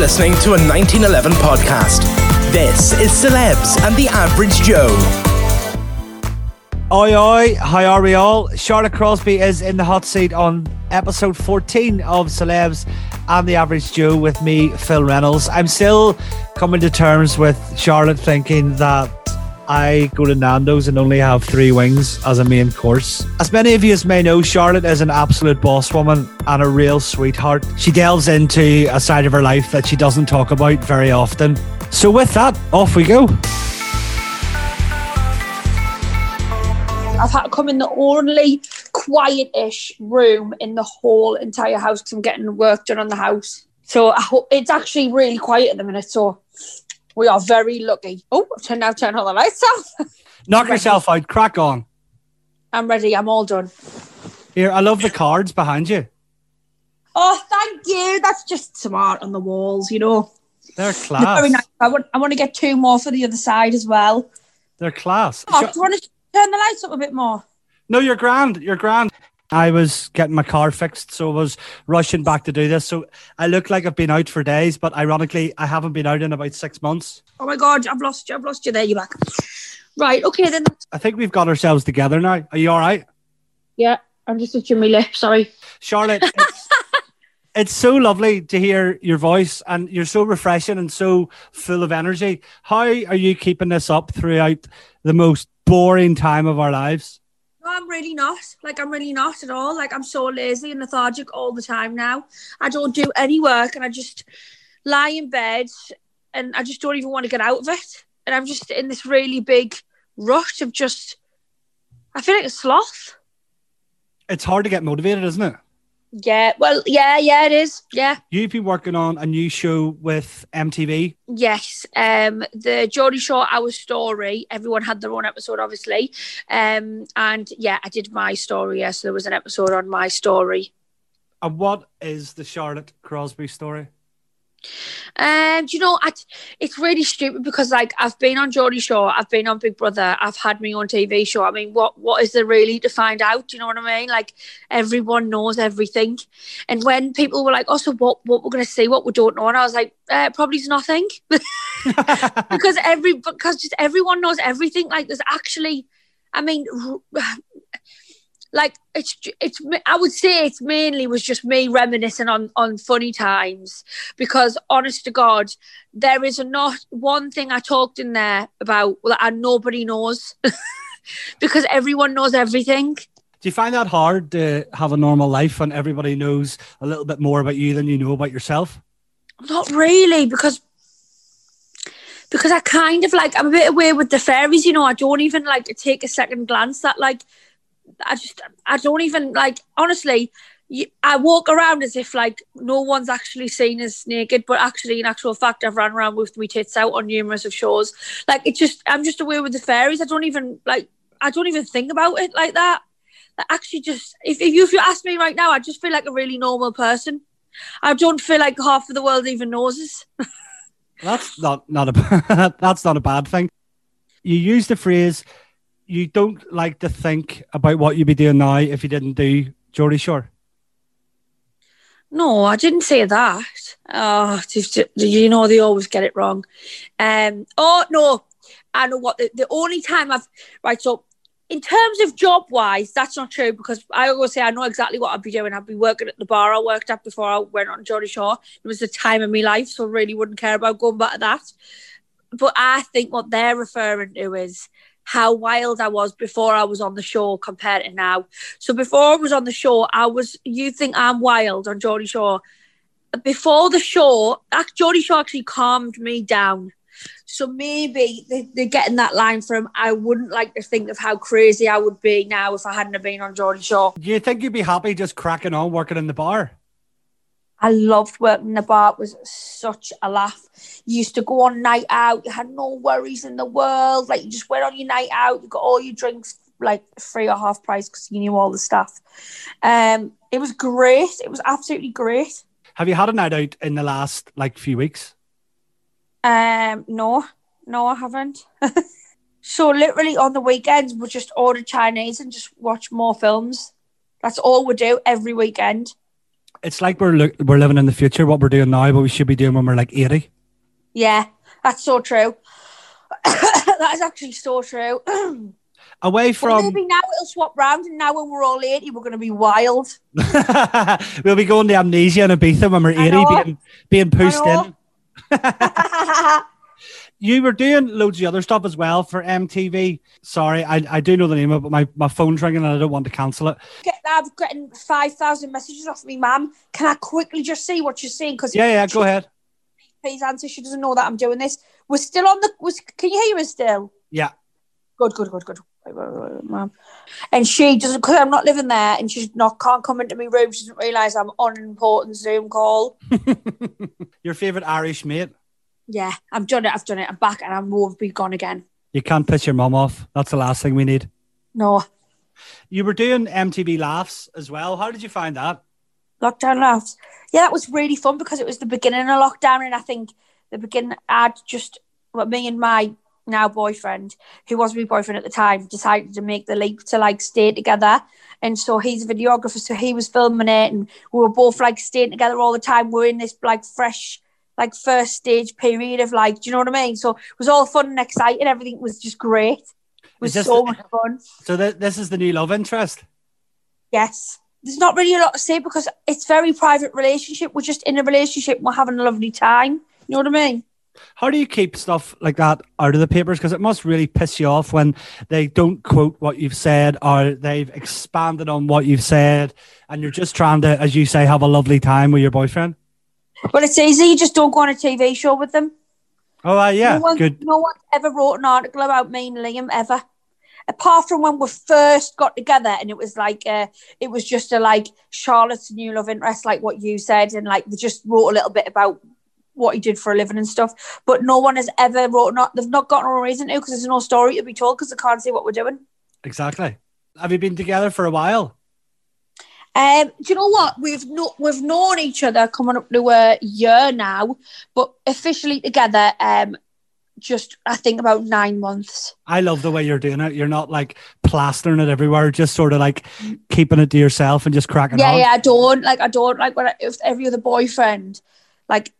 listening to a 1911 podcast. This is Celebs and the Average Joe. Oi, oi. Hi, are we all? Charlotte Crosby is in the hot seat on episode 14 of Celebs and the Average Joe with me, Phil Reynolds. I'm still coming to terms with Charlotte thinking that I go to Nando's and only have three wings as a main course. As many of you as may know, Charlotte is an absolute boss woman and a real sweetheart. She delves into a side of her life that she doesn't talk about very often. So with that, off we go. I've had to come in the only quiet-ish room in the whole entire house because I'm getting work done on the house. So I hope it's actually really quiet at the minute, so we are very lucky. Oh, I've now turned all the lights off. Knock yourself out. Crack on. I'm ready. I'm all done. Here, I love the cards behind you. Oh, thank you. That's just some art on the walls, you know. They're class. They're very nice. I want to get two more for the other side as well. They're class. Oh, do you want to turn the lights up a bit more? No, you're grand. You're grand. I was getting my car fixed, so I was rushing back to do this. So I look like I've been out for days, but ironically, I haven't been out in about 6 months. Oh my God, I've lost you. There, you're back. Right, okay then. I think we've got ourselves together now. Are you all right? Yeah, I'm just touching my lip, sorry. Charlotte, it's so lovely to hear your voice and you're so refreshing and so full of energy. How are you keeping this up throughout the most boring time of our lives? No, I'm really not. Like, I'm really not at all. Like, I'm so lazy and lethargic all the time now. I don't do any work and I just lie in bed and I just don't even want to get out of it. And I'm just in this really big rut of just, I feel like a sloth. It's hard to get motivated, isn't it? Yeah, well, yeah, it is. Yeah. You've been working on a new show with MTV. Yes, the Geordie Shore Our Story. Everyone had their own episode, obviously. And yeah, I did my story. Yeah, so there was an episode on my story. And what is the Charlotte Crosby story? You know, it's really stupid because, like, I've been on Geordie Shore, I've been on Big Brother, I've had my own TV show. I mean, what is there really to find out? Do you know what I mean? Like, everyone knows everything. And when people were like, "Oh, so what we're going to see, what we don't know," and I was like, "Probably is nothing," because just everyone knows everything. Like, there's actually, I mean. Like, it's. I would say it's mainly was just me reminiscing on funny times because, honest to God, there is not one thing I talked in there about that nobody knows because everyone knows everything. Do you find that hard to have a normal life and everybody knows a little bit more about you than you know about yourself? Not really, because I kind of, like, I'm a bit away with the fairies, you know. I don't even, like, take a second glance at, like, I don't even, like, honestly, I walk around as if, like, no one's actually seen us naked, but actually, in actual fact, I've ran around with my tits out on numerous of shows. Like, it's just, I'm just away with the fairies. I don't even think about it like that. Like, actually, just, if you ask me right now, I just feel like a really normal person. I don't feel like half of the world even knows us. That's not a bad thing. You use the phrase, you don't like to think about what you'd be doing now if you didn't do Geordie Shore. No, I didn't say that. Oh, you know, they always get it wrong. Oh, no. I know what the only time I've... Right, so in terms of job-wise, that's not true because I always say I know exactly what I'd be doing. I'd be working at the bar I worked at before I went on Geordie Shore. It was the time of my life, so I really wouldn't care about going back to that. But I think what they're referring to is how wild I was before I was on the show compared to now. So before I was on the show, you think I'm wild on Geordie Shore. Before the show, Geordie Shore actually calmed me down. So maybe they're getting that line from, I wouldn't like to think of how crazy I would be now if I hadn't have been on Geordie Shore. Do you think you'd be happy just cracking on working in the bar? I loved working in the bar. It was such a laugh. You used to go on night out. You had no worries in the world. Like, you just went on your night out. You got all your drinks, like, free or half price because you knew all the staff. It was great. It was absolutely great. Have you had a night out in the last, like, few weeks? No, I haven't. So literally on the weekends, we'll just order Chinese and just watch more films. That's all we do every weekend. It's like we're living in the future, what we're doing now, what we should be doing when we're like 80. Yeah, that's so true. That is actually so true. Away from... But maybe now it'll swap round, and now when we're all 80, we're going to be wild. We'll be going to amnesia and Ibiza when we're 80, being pushed in. You were doing loads of other stuff as well for MTV. Sorry, I do know the name of it, but my phone's ringing and I don't want to cancel it. I'm getting 5,000 messages off me, ma'am. Can I quickly just see what you're saying? Cause yeah, go ahead. Please answer. She doesn't know that I'm doing this. We're still on the... Can you hear us still? Yeah. Good. Ma'am. And she doesn't... Because I'm not living there and she can't come into my room. She doesn't realise I'm on an important Zoom call. Your favourite Irish mate? Yeah, I've done it. I'm back and I won't be gone again. You can't piss your mum off. That's the last thing we need. No. You were doing MTV Laughs as well. How did you find that? Lockdown Laughs. Yeah, that was really fun because it was the beginning of lockdown, and I think the beginning me and my now boyfriend, who was my boyfriend at the time, decided to make the leap to like stay together. And so he's a videographer, so he was filming it, and we were both like staying together all the time. We're in this like fresh like first stage period of like, do you know what I mean? So it was all fun and exciting. Everything was just great. It was so much fun. So this is the new love interest? Yes. There's not really a lot to say because it's very private relationship. We're just in a relationship. And we're having a lovely time. You know what I mean? How do you keep stuff like that out of the papers? Because it must really piss you off when they don't quote what you've said or they've expanded on what you've said and you're just trying to, as you say, have a lovely time with your boyfriend. Well, it's easy. You just don't go on a TV show with them. Oh, yeah. No one ever wrote an article about me and Liam ever. Apart from when we first got together, and it was like, it was just like Charlotte's new love interest, like what you said, and like they just wrote a little bit about what he did for a living and stuff. But no one has ever wrote, they've not got no reason to because there's no story to be told because they can't see what we're doing. Exactly. Have you been together for a while? Do you know what? We've known each other coming up to a year now, but officially together, just I think about 9 months. I love the way you're doing it. You're not like plastering it everywhere, just sort of like keeping it to yourself and just cracking on. Yeah, I don't like when if every other boyfriend, like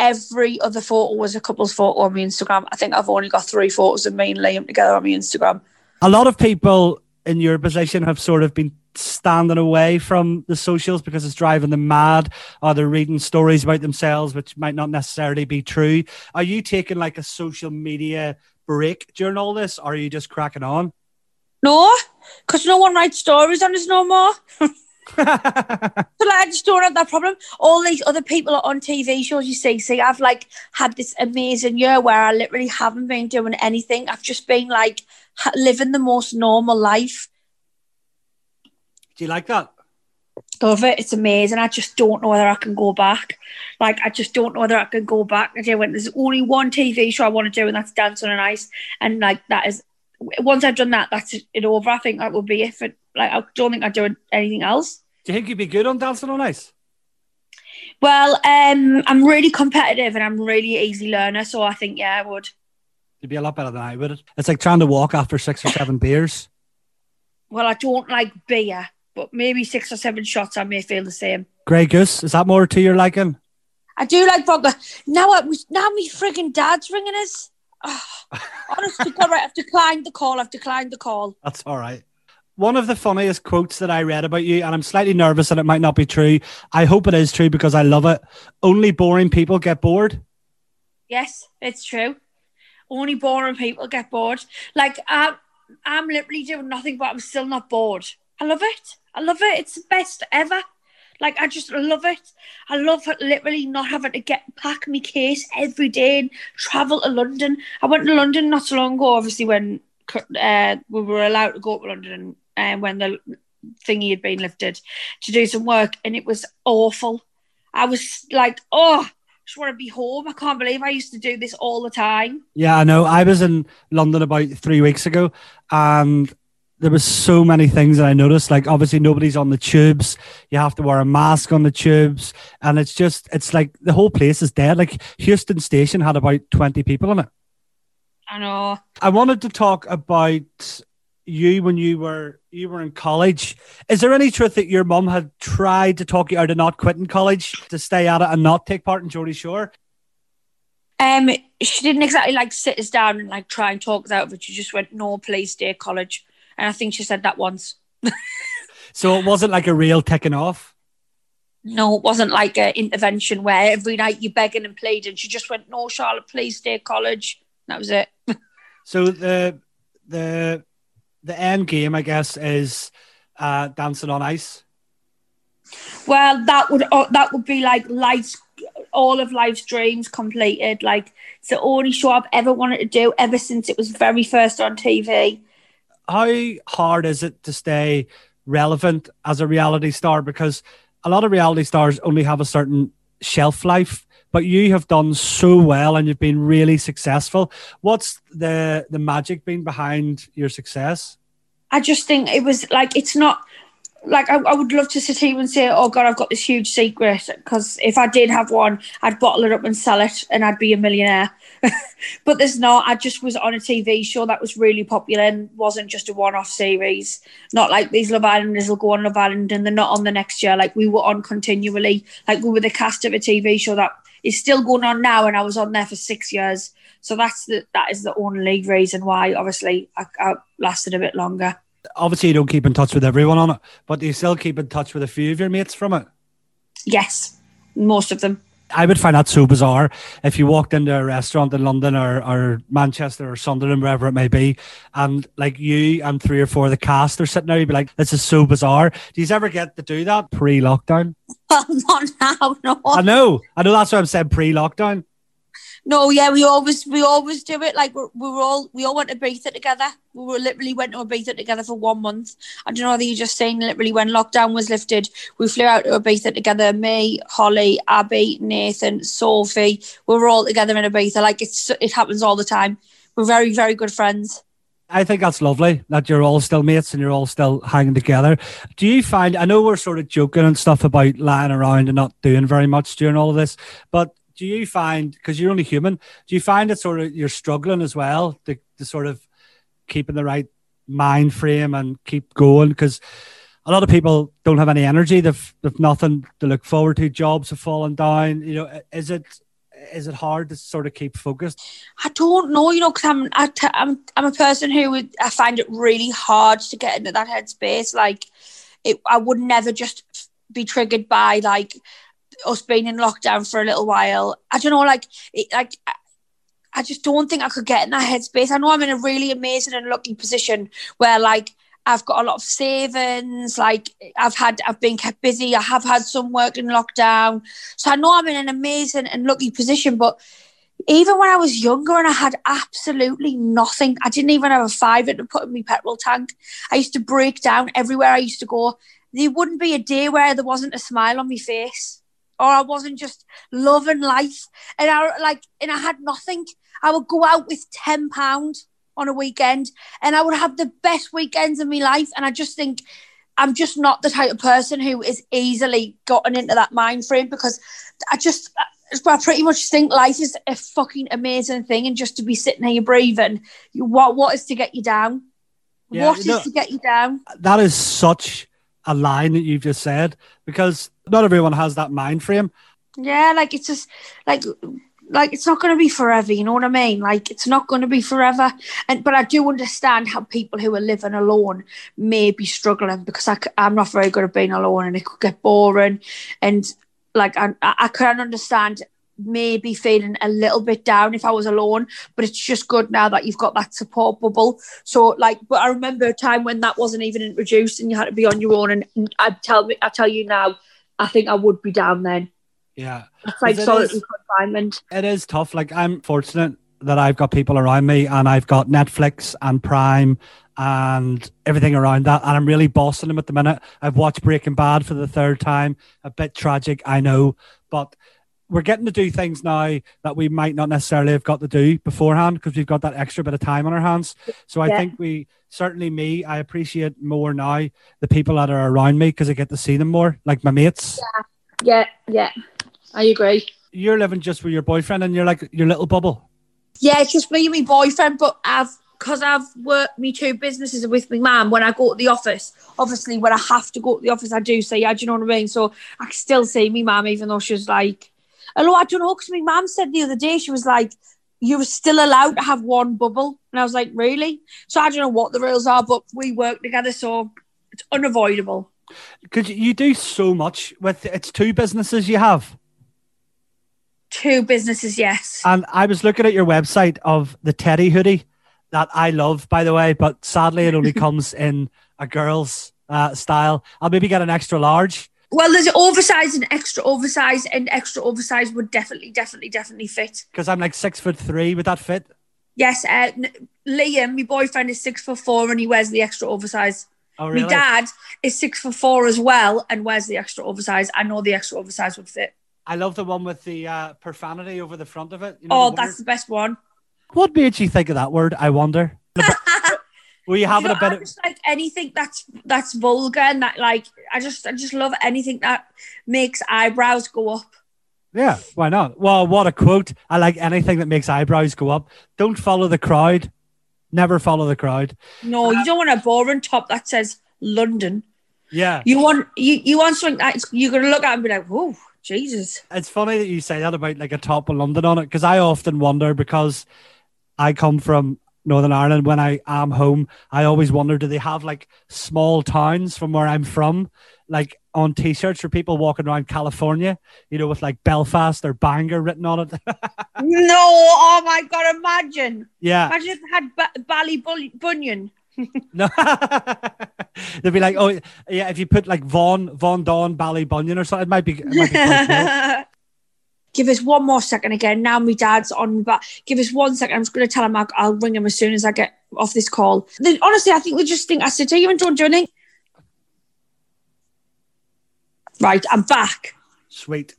every other photo was a couple's photo on my Instagram. I think I've only got 3 photos of me and Liam together on my Instagram. A lot of people in your position have sort of been standing away from the socials because it's driving them mad, or they're reading stories about themselves which might not necessarily be true. Are you taking like a social media break during all this, or are you just cracking on? No, because no one writes stories on us no more. So I just don't have that problem. All these other people are on TV shows, you see I've like had this amazing year where I literally haven't been doing anything. I've just been like living the most normal life. Do you like that? Love it. It's amazing. I just don't know whether I can go back. There's only one TV show I want to do, and that's Dancing on Ice. And like that is, once I've done that, that's it over. I think that would be it. I don't think I'd do anything else. Do you think you'd be good on Dancing on Ice? Well, I'm really competitive and I'm really an easy learner. So I think, yeah, I would. You'd be a lot better than I would. It's like trying to walk after 6 or 7 beers. Well, I don't like beer. But maybe 6 or 7 shots, I may feel the same. Grey Goose, is that more to your liking? I do like vodka. Now my frigging dad's ringing us. Oh, honestly, God, right, I've declined the call. That's all right. One of the funniest quotes that I read about you, and I'm slightly nervous that it might not be true. I hope it is true because I love it. Only boring people get bored. Yes, it's true. Only boring people get bored. Like, I'm literally doing nothing, but I'm still not bored. I love it. It's the best ever. Like, I just love it. I love it, literally not having to pack my case every day and travel to London. I went to London not so long ago, obviously, when we were allowed to go to London and when the thingy had been lifted, to do some work, and it was awful. I was like, oh, just want to be home. I can't believe I used to do this all the time. Yeah, I know. I was in London about 3 weeks ago, and there was so many things that I noticed. Like, obviously nobody's on the tubes. You have to wear a mask on the tubes. And it's like the whole place is dead. Like Houston Station had about 20 people on it. I know. I wanted to talk about you when you were in college. Is there any truth that your mum had tried to talk you out of not quitting college, to stay at it and not take part in Geordie Shore? She didn't exactly like sit us down and like try and talk us out of it. She just went, "No, please stay at college." And I think she said that once. So it wasn't like a real ticking off? No, it wasn't like an intervention where every night you're begging and pleading. She just went, "No, Charlotte, please stay at college." And that was it. So the end game, I guess, is Dancing on Ice. Well, that would be like all of life's dreams completed. Like, it's the only show I've ever wanted to do ever since it was very first on TV. How hard is it to stay relevant as a reality star? Because a lot of reality stars only have a certain shelf life, but you have done so well and you've been really successful. What's the magic been behind your success? I just think it was like, it's not like I would love to sit here and say, "Oh God, I've got this huge secret," because if I did have one, I'd bottle it up and sell it and I'd be a millionaire. But there's not. I just was on a TV show that was really popular and wasn't just a one-off series. Not like these Love Islanders will go on Love Island and they're not on the next year. Like, we were on continually. Like, we were the cast of a TV show that is still going on now, and I was on there for 6 years. So that is the only reason why, obviously, I lasted a bit longer. Obviously, you don't keep in touch with everyone on it, but do you still keep in touch with a few of your mates from it? Yes, most of them. I would find that so bizarre if you walked into a restaurant in London or Manchester or Sunderland, wherever it may be, and like you and 3 or 4 of the cast are sitting there, you'd be like, "This is so bizarre." Do you ever get to do that pre-lockdown? Well, not now, no. I know that's what I'm saying, pre-lockdown. No, yeah, we always do it. Like, we all went to Ibiza together. We were literally went to Ibiza together for 1 month. I don't know whether you just seen, literally when lockdown was lifted, we flew out to Ibiza together. Me, Holly, Abby, Nathan, Sophie. We were all together in Ibiza. Like, it happens all the time. We're very, very good friends. I think that's lovely that you're all still mates and you're all still hanging together. Do you find, I know we're sort of joking and stuff about lying around and not doing very much during all of this, but do you find, because you're only human, do you find that sort of you're struggling as well to sort of keep in the right mind frame and keep going? Because a lot of people don't have any energy. They've nothing to look forward to. Jobs have fallen down. You know, is it hard to sort of keep focused? I don't know, you know, because I'm a person who I find it really hard to get into that headspace. Like, I would never just be triggered by like us being in lockdown for a little while. I don't know, I just don't think I could get in that headspace. I know I'm in a really amazing and lucky position where, like, I've got a lot of savings, like, I've been kept busy, I have had some work in lockdown. So I know I'm in an amazing and lucky position, but even when I was younger and I had absolutely nothing, I didn't even have a fiver to put in my petrol tank. I used to break down everywhere I used to go. There wouldn't be a day where there wasn't a smile on my face, or I wasn't just loving life. And I had nothing. I would go out with £10 on a weekend and I would have the best weekends of my life. And I just think I'm just not the type of person who is easily gotten into that mind frame, because I pretty much think life is a fucking amazing thing. And just to be sitting here breathing, what is to get you down? Yeah, what is to get you down? That is such a line that you've just said, because not everyone has that mind frame. Yeah, like, it's just like it's not going to be forever, you know what I mean? Like, it's not going to be forever. But I do understand how people who are living alone may be struggling, because I'm not very good at being alone and it could get boring. And like, I can understand maybe feeling a little bit down if I was alone, but it's just good now that you've got that support bubble. So like, but I remember a time when that wasn't even introduced and you had to be on your own. And I tell you now, I think I would be down then. Yeah. It's like solitary confinement. It is tough. Like, I'm fortunate that I've got people around me and I've got Netflix and Prime and everything around that. And I'm really bossing them at the minute. I've watched Breaking Bad for the 3rd time. A bit tragic, I know. But we're getting to do things now that we might not necessarily have got to do beforehand, because we've got that extra bit of time on our hands. So I think I appreciate more now the people that are around me, because I get to see them more, like my mates. Yeah. I agree. You're living just with your boyfriend and you're like your little bubble. Yeah, it's just me and my boyfriend, but I've because I've worked me two businesses with my mum, when I go to the office, obviously when I have to go to the office, I do say, yeah, do you know what I mean? So I can still see my mum, even though she's like, although I don't know, because my mum said the other day, she was like, you were still allowed to have one bubble. And I was like, really? So I don't know what the rules are, but we work together, so it's unavoidable. Because you do so much with, it's two businesses you have. Two businesses, yes. And I was looking at your website of the teddy hoodie that I love, by the way, but sadly it only comes in a girl's style. I'll maybe get an extra large. Well, there's oversized and extra oversized, and extra oversized would definitely fit. Because I'm like 6'3", would that fit? Yes, Liam, my boyfriend, is 6'4", and he wears the extra oversized. Oh, really? My dad is 6'4" as well, and wears the extra oversized. I know the extra oversized would fit. I love the one with the profanity over the front of it. You know, that's the best one. What made you think of that word, I wonder? Were you having a bit of... just like anything that's vulgar, and that, like, I just love anything that makes eyebrows go up. Yeah, why not? Well, what a quote. I like anything that makes eyebrows go up. Don't follow the crowd. Never follow the crowd. No, you don't want a boring top that says London. Yeah. You want something that you're going to look at and be like, whoa. Jesus. It's funny that you say that about like a top of London on it, because I often wonder, because I come from Northern Ireland, when I am home, I always wonder, do they have like small towns from where I'm from, like on t-shirts for people walking around California, you know, with like Belfast or Bangor written on it? No, oh my God, imagine. Yeah. Imagine if they had Ballybunion. No, they'd be like, oh yeah, if you put like Von Don Ballybunion or something, it might be quite cool. Give us one more second again. Now my dad's on, but give us 1 second. I'm just going to tell him I'll ring him as soon as I get off this call. They, honestly, I think they just think I said, "Do you enjoy doing it?" Right, I'm back. Sweet.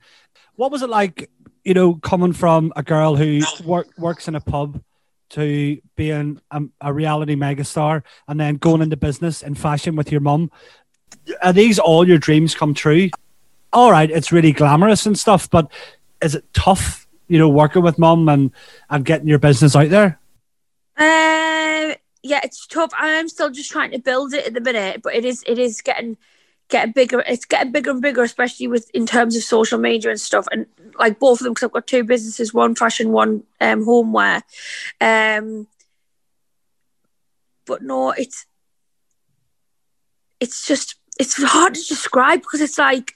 What was it like, you know, coming from a girl who works in a pub to being a reality megastar, and then going into business and fashion with your mum? Are these all your dreams come true? All right, it's really glamorous and stuff, but is it tough, you know, working with mum and getting your business out there? Yeah, it's tough. I'm still just trying to build it at the minute, but it is getting bigger. It's getting bigger and bigger, especially with in terms of social media and stuff, and like both of them, because I've got two businesses, one fashion, one homeware. But no, it's just, it's hard to describe, because it's like,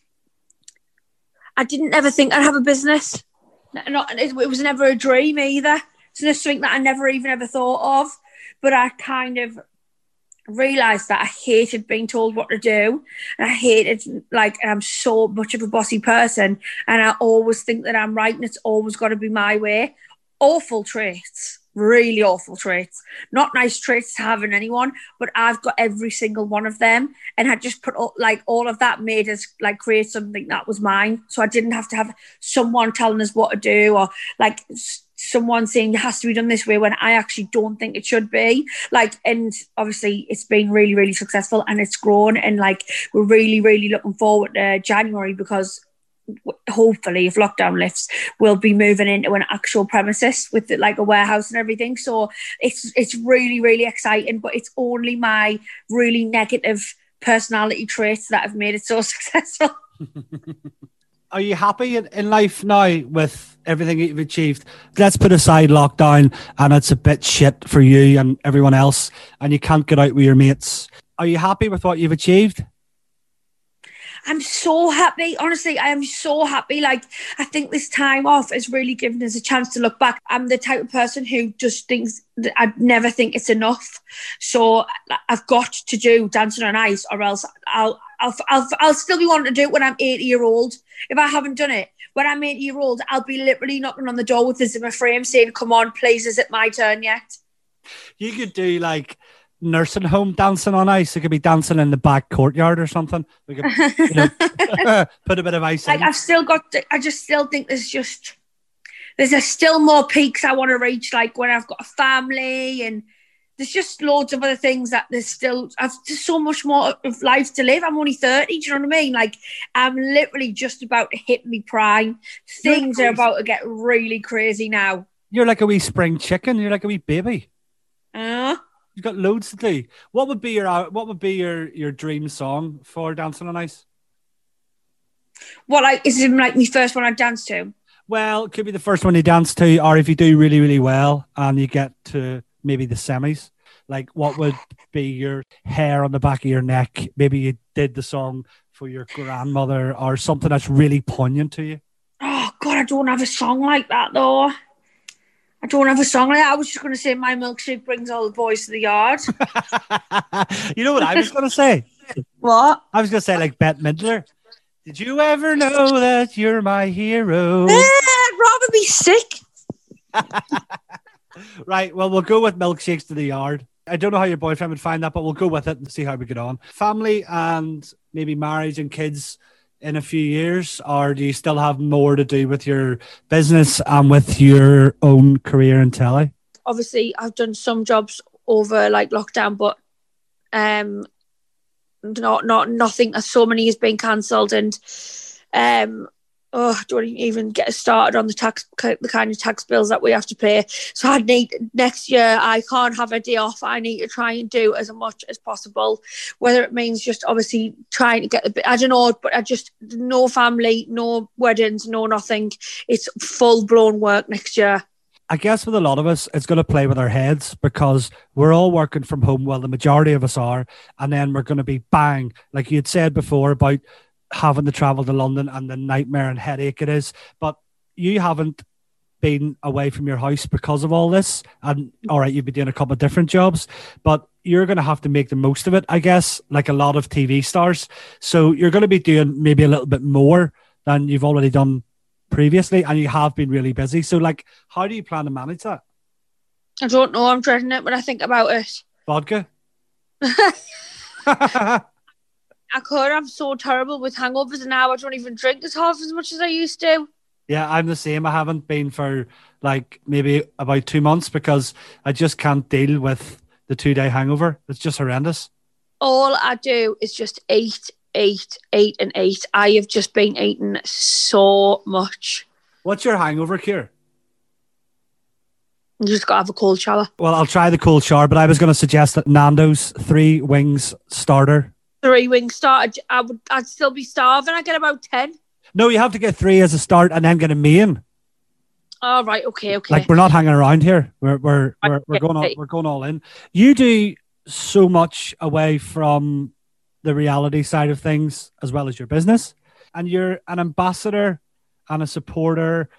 I didn't ever think I'd have a business. It was never a dream either. It's something that I never even ever thought of, but I kind of realised that I hated being told what to do, and I hated, like, and I'm so much of a bossy person, and I always think that I'm right and it's always got to be my way. Awful traits, really awful traits. Not nice traits to have in anyone, but I've got every single one of them, and I just put up, like, all of that made us like create something that was mine, so I didn't have to have someone telling us what to do, or like someone saying it has to be done this way when I actually don't think it should be. Like, and obviously it's been really, really successful, and it's grown, and like we're really, really looking forward to January, because hopefully if lockdown lifts, we'll be moving into an actual premises with like a warehouse and everything. So it's really, really exciting, but it's only my really negative personality traits that have made it so successful. Are you happy in life now with everything you've achieved? Let's put aside lockdown, and it's a bit shit for you and everyone else, and you can't get out with your mates. Are you happy with what you've achieved? I'm so happy. Honestly, I am so happy. Like, I think this time off has really given us a chance to look back. I'm the type of person who just thinks that I never think it's enough. So I've got to do Dancing on Ice, or else I'll still be wanting to do it when I'm 80-year-old. If I haven't done it, when I'm 80-year-old, I'll be literally knocking on the door with the Zimmer frame saying, come on, please, is it my turn yet? You could do, like, nursing home Dancing on Ice. It could be dancing in the back courtyard or something. We could, you know, put a bit of ice, like, in. I've still got to, I just still think there's still more peaks I want to reach, like when I've got a family, and there's just loads of other things that there's still, I've just so much more of life to live. I'm only 30, do you know what I mean? Like, I'm literally just about to hit me prime. Things are about to get really crazy now. You're like a wee spring chicken. You're like a wee baby. You've got loads to do. What would be your dream song for Dancing on Ice? What, like, is it like the first one I dance to? Well, it could be the first one you dance to, or if you do really, really well and you get to maybe the semis. Like, what would be your hair on the back of your neck? Maybe you did the song for your grandmother or something that's really poignant to you. Oh, God, I don't have a song like that, though. I don't have a song like that. I was just going to say My Milkshake Brings All the Boys to the Yard. You know what I was going to say? What? I was going to say, like, Bette Midler. Did you ever know that you're my hero? I'd rather be sick. Right, well, we'll go with Milkshakes to the Yard. I don't know how your boyfriend would find that, but we'll go with it and see how we get on. Family and maybe marriage and kids in a few years, or do you still have more to do with your business and with your own career in telly? Obviously, I've done some jobs over like lockdown, but nothing. So many has been cancelled, and I don't even get started on the kind of tax bills that we have to pay. So I need, next year, I can't have a day off. I need to try and do as much as possible, whether it means just obviously trying to get a bit, I don't know, but I just, no family, no weddings, no nothing. It's full-blown work next year. I guess with a lot of us, it's going to play with our heads because we're all working from home. Well, the majority of us are. And then we're going to be bang, like you'd said before about having to travel to London and the nightmare and headache it is, but you haven't been away from your house because of all this. And all right, you've been doing a couple of different jobs, but you're going to have to make the most of it, I guess, like a lot of TV stars. So you're going to be doing maybe a little bit more than you've already done previously, and you have been really busy. So, like, how do you plan to manage that? I don't know. I'm dreading it when I think about it. Vodka? I could. I'm so terrible with hangovers, and now I don't even drink as half as much as I used to. Yeah, I'm the same. I haven't been for like maybe about 2 months because I just can't deal with the 2-day hangover. It's just horrendous. All I do is just eat. I have just been eating so much. What's your hangover cure? You just got to have a cold shower. Well, I'll try the cold shower, but I was going to suggest that Nando's 3-wings starter. 3-wing start, I'd still be starving. I get about 10. No, you have to get 3 as a start and then get a main. All right, okay. Like, we're not hanging around here. We're going all in. You do so much away from the reality side of things as well as your business, and you're an ambassador and a supporter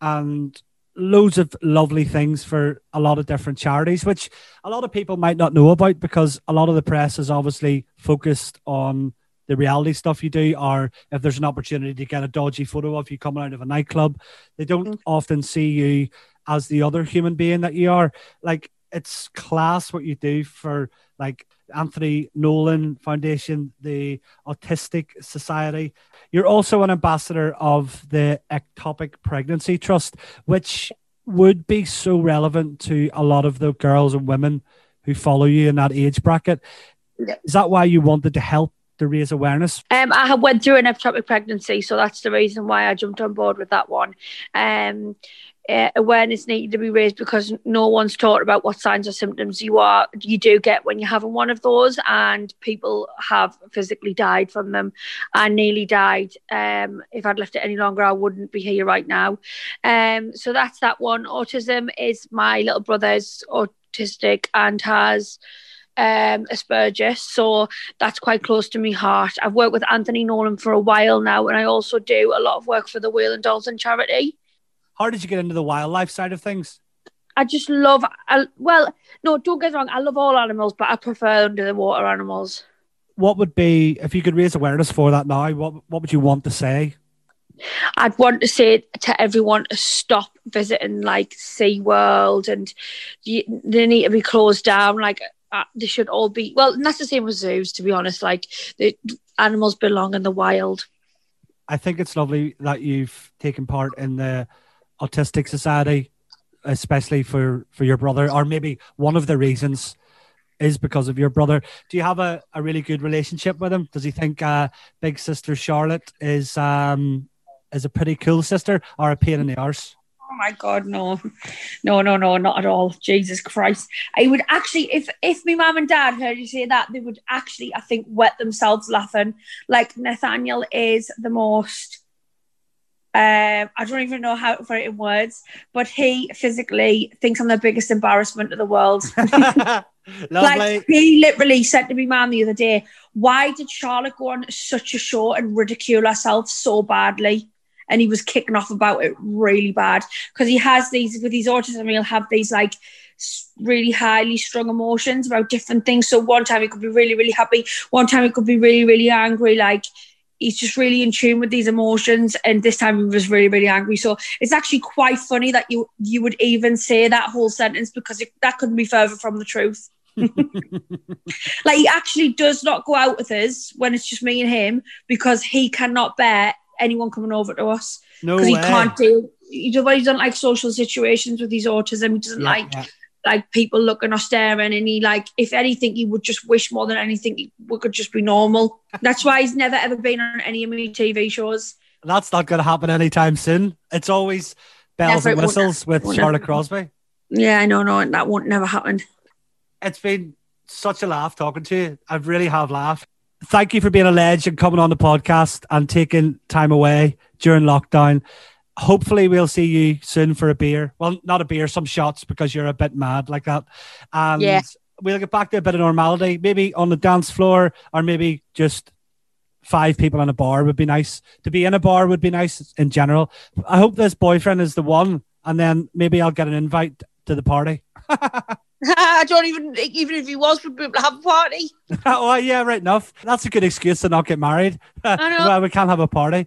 and loads of lovely things for a lot of different charities, which a lot of people might not know about because a lot of the press is obviously focused on the reality stuff you do, or if there's an opportunity to get a dodgy photo of you coming out of a nightclub, they don't often see you as the other human being that you are. Like, it's class what you do for, like, Anthony Nolan Foundation, the Autistic Society. You're also an ambassador of the Ectopic Pregnancy Trust, which would be so relevant to a lot of the girls and women who follow you in that age bracket. Is that why you wanted to help to raise awareness? I went through an ectopic pregnancy, so that's the reason why I jumped on board with that one. Awareness needed to be raised because no one's taught about what signs or symptoms you do get when you're having one of those, and people have physically died from them. I nearly died. If I'd left it any longer, I wouldn't be here right now. So that's that one. Autism is my little brother's autistic and has Asperger's, so that's quite close to my heart. I've worked with Anthony Nolan for a while now, and I also do a lot of work for the Wheel and Dalton charity. How did you get into the wildlife side of things? I just love... don't get me wrong, I love all animals, but I prefer under-the-water animals. What would be... If you could raise awareness for that now, what would you want to say? I'd want to say to everyone to stop visiting, like, SeaWorld, and they need to be closed down. Like, they should all be... Well, and that's the same with zoos, to be honest. Like, the animals belong in the wild. I think it's lovely that you've taken part in the Autistic Society, especially for your brother, or maybe one of the reasons is because of your brother. Do you have a really good relationship with him? Does he think big sister Charlotte is a pretty cool sister or a pain in the arse? Oh my God, no, not at all. Jesus Christ. I would actually, if my mum and dad heard you say that, they would actually, I think, wet themselves laughing. Like, Nathaniel is the most, I don't even know how to put it in words, but he physically thinks I'm the biggest embarrassment of the world. Like, he literally said to me, Mum, the other day, why did Charlotte go on such a show and ridicule herself so badly? And he was kicking off about it really bad, because he has these, with his autism, he'll have these like really highly strung emotions about different things. So one time he could be really, really happy. One time he could be really, really angry. Like, he's just really in tune with these emotions. And this time he was really, really angry. So it's actually quite funny that you would even say that whole sentence, because that couldn't be further from the truth. Like, he actually does not go out with us when it's just me and him, because he cannot bear anyone coming over to us, because he can't do. He doesn't like social situations with his autism. He doesn't like people looking or staring, and he, like, if anything, he would just wish more than anything we could just be normal. That's why he's never ever been on any of my TV shows. That's not going to happen anytime soon. It's always bells and whistles with Charlotte Crosby. Yeah, I know, no, that won't never happen. It's been such a laugh talking to you. I really have laughed. Thank you for being a legend, coming on the podcast and taking time away during lockdown. Hopefully we'll see you soon for a beer. Well, not a beer, some shots, because you're a bit mad like that. And we'll get back to a bit of normality, maybe on the dance floor, or maybe just 5 people in a bar would be nice. To be in a bar would be nice in general. I hope this boyfriend is the one, and then maybe I'll get an invite to the party. I don't even if he was, we'd be able to have a party. Oh, yeah, right enough. That's a good excuse to not get married. I know. Well, we can't have a party.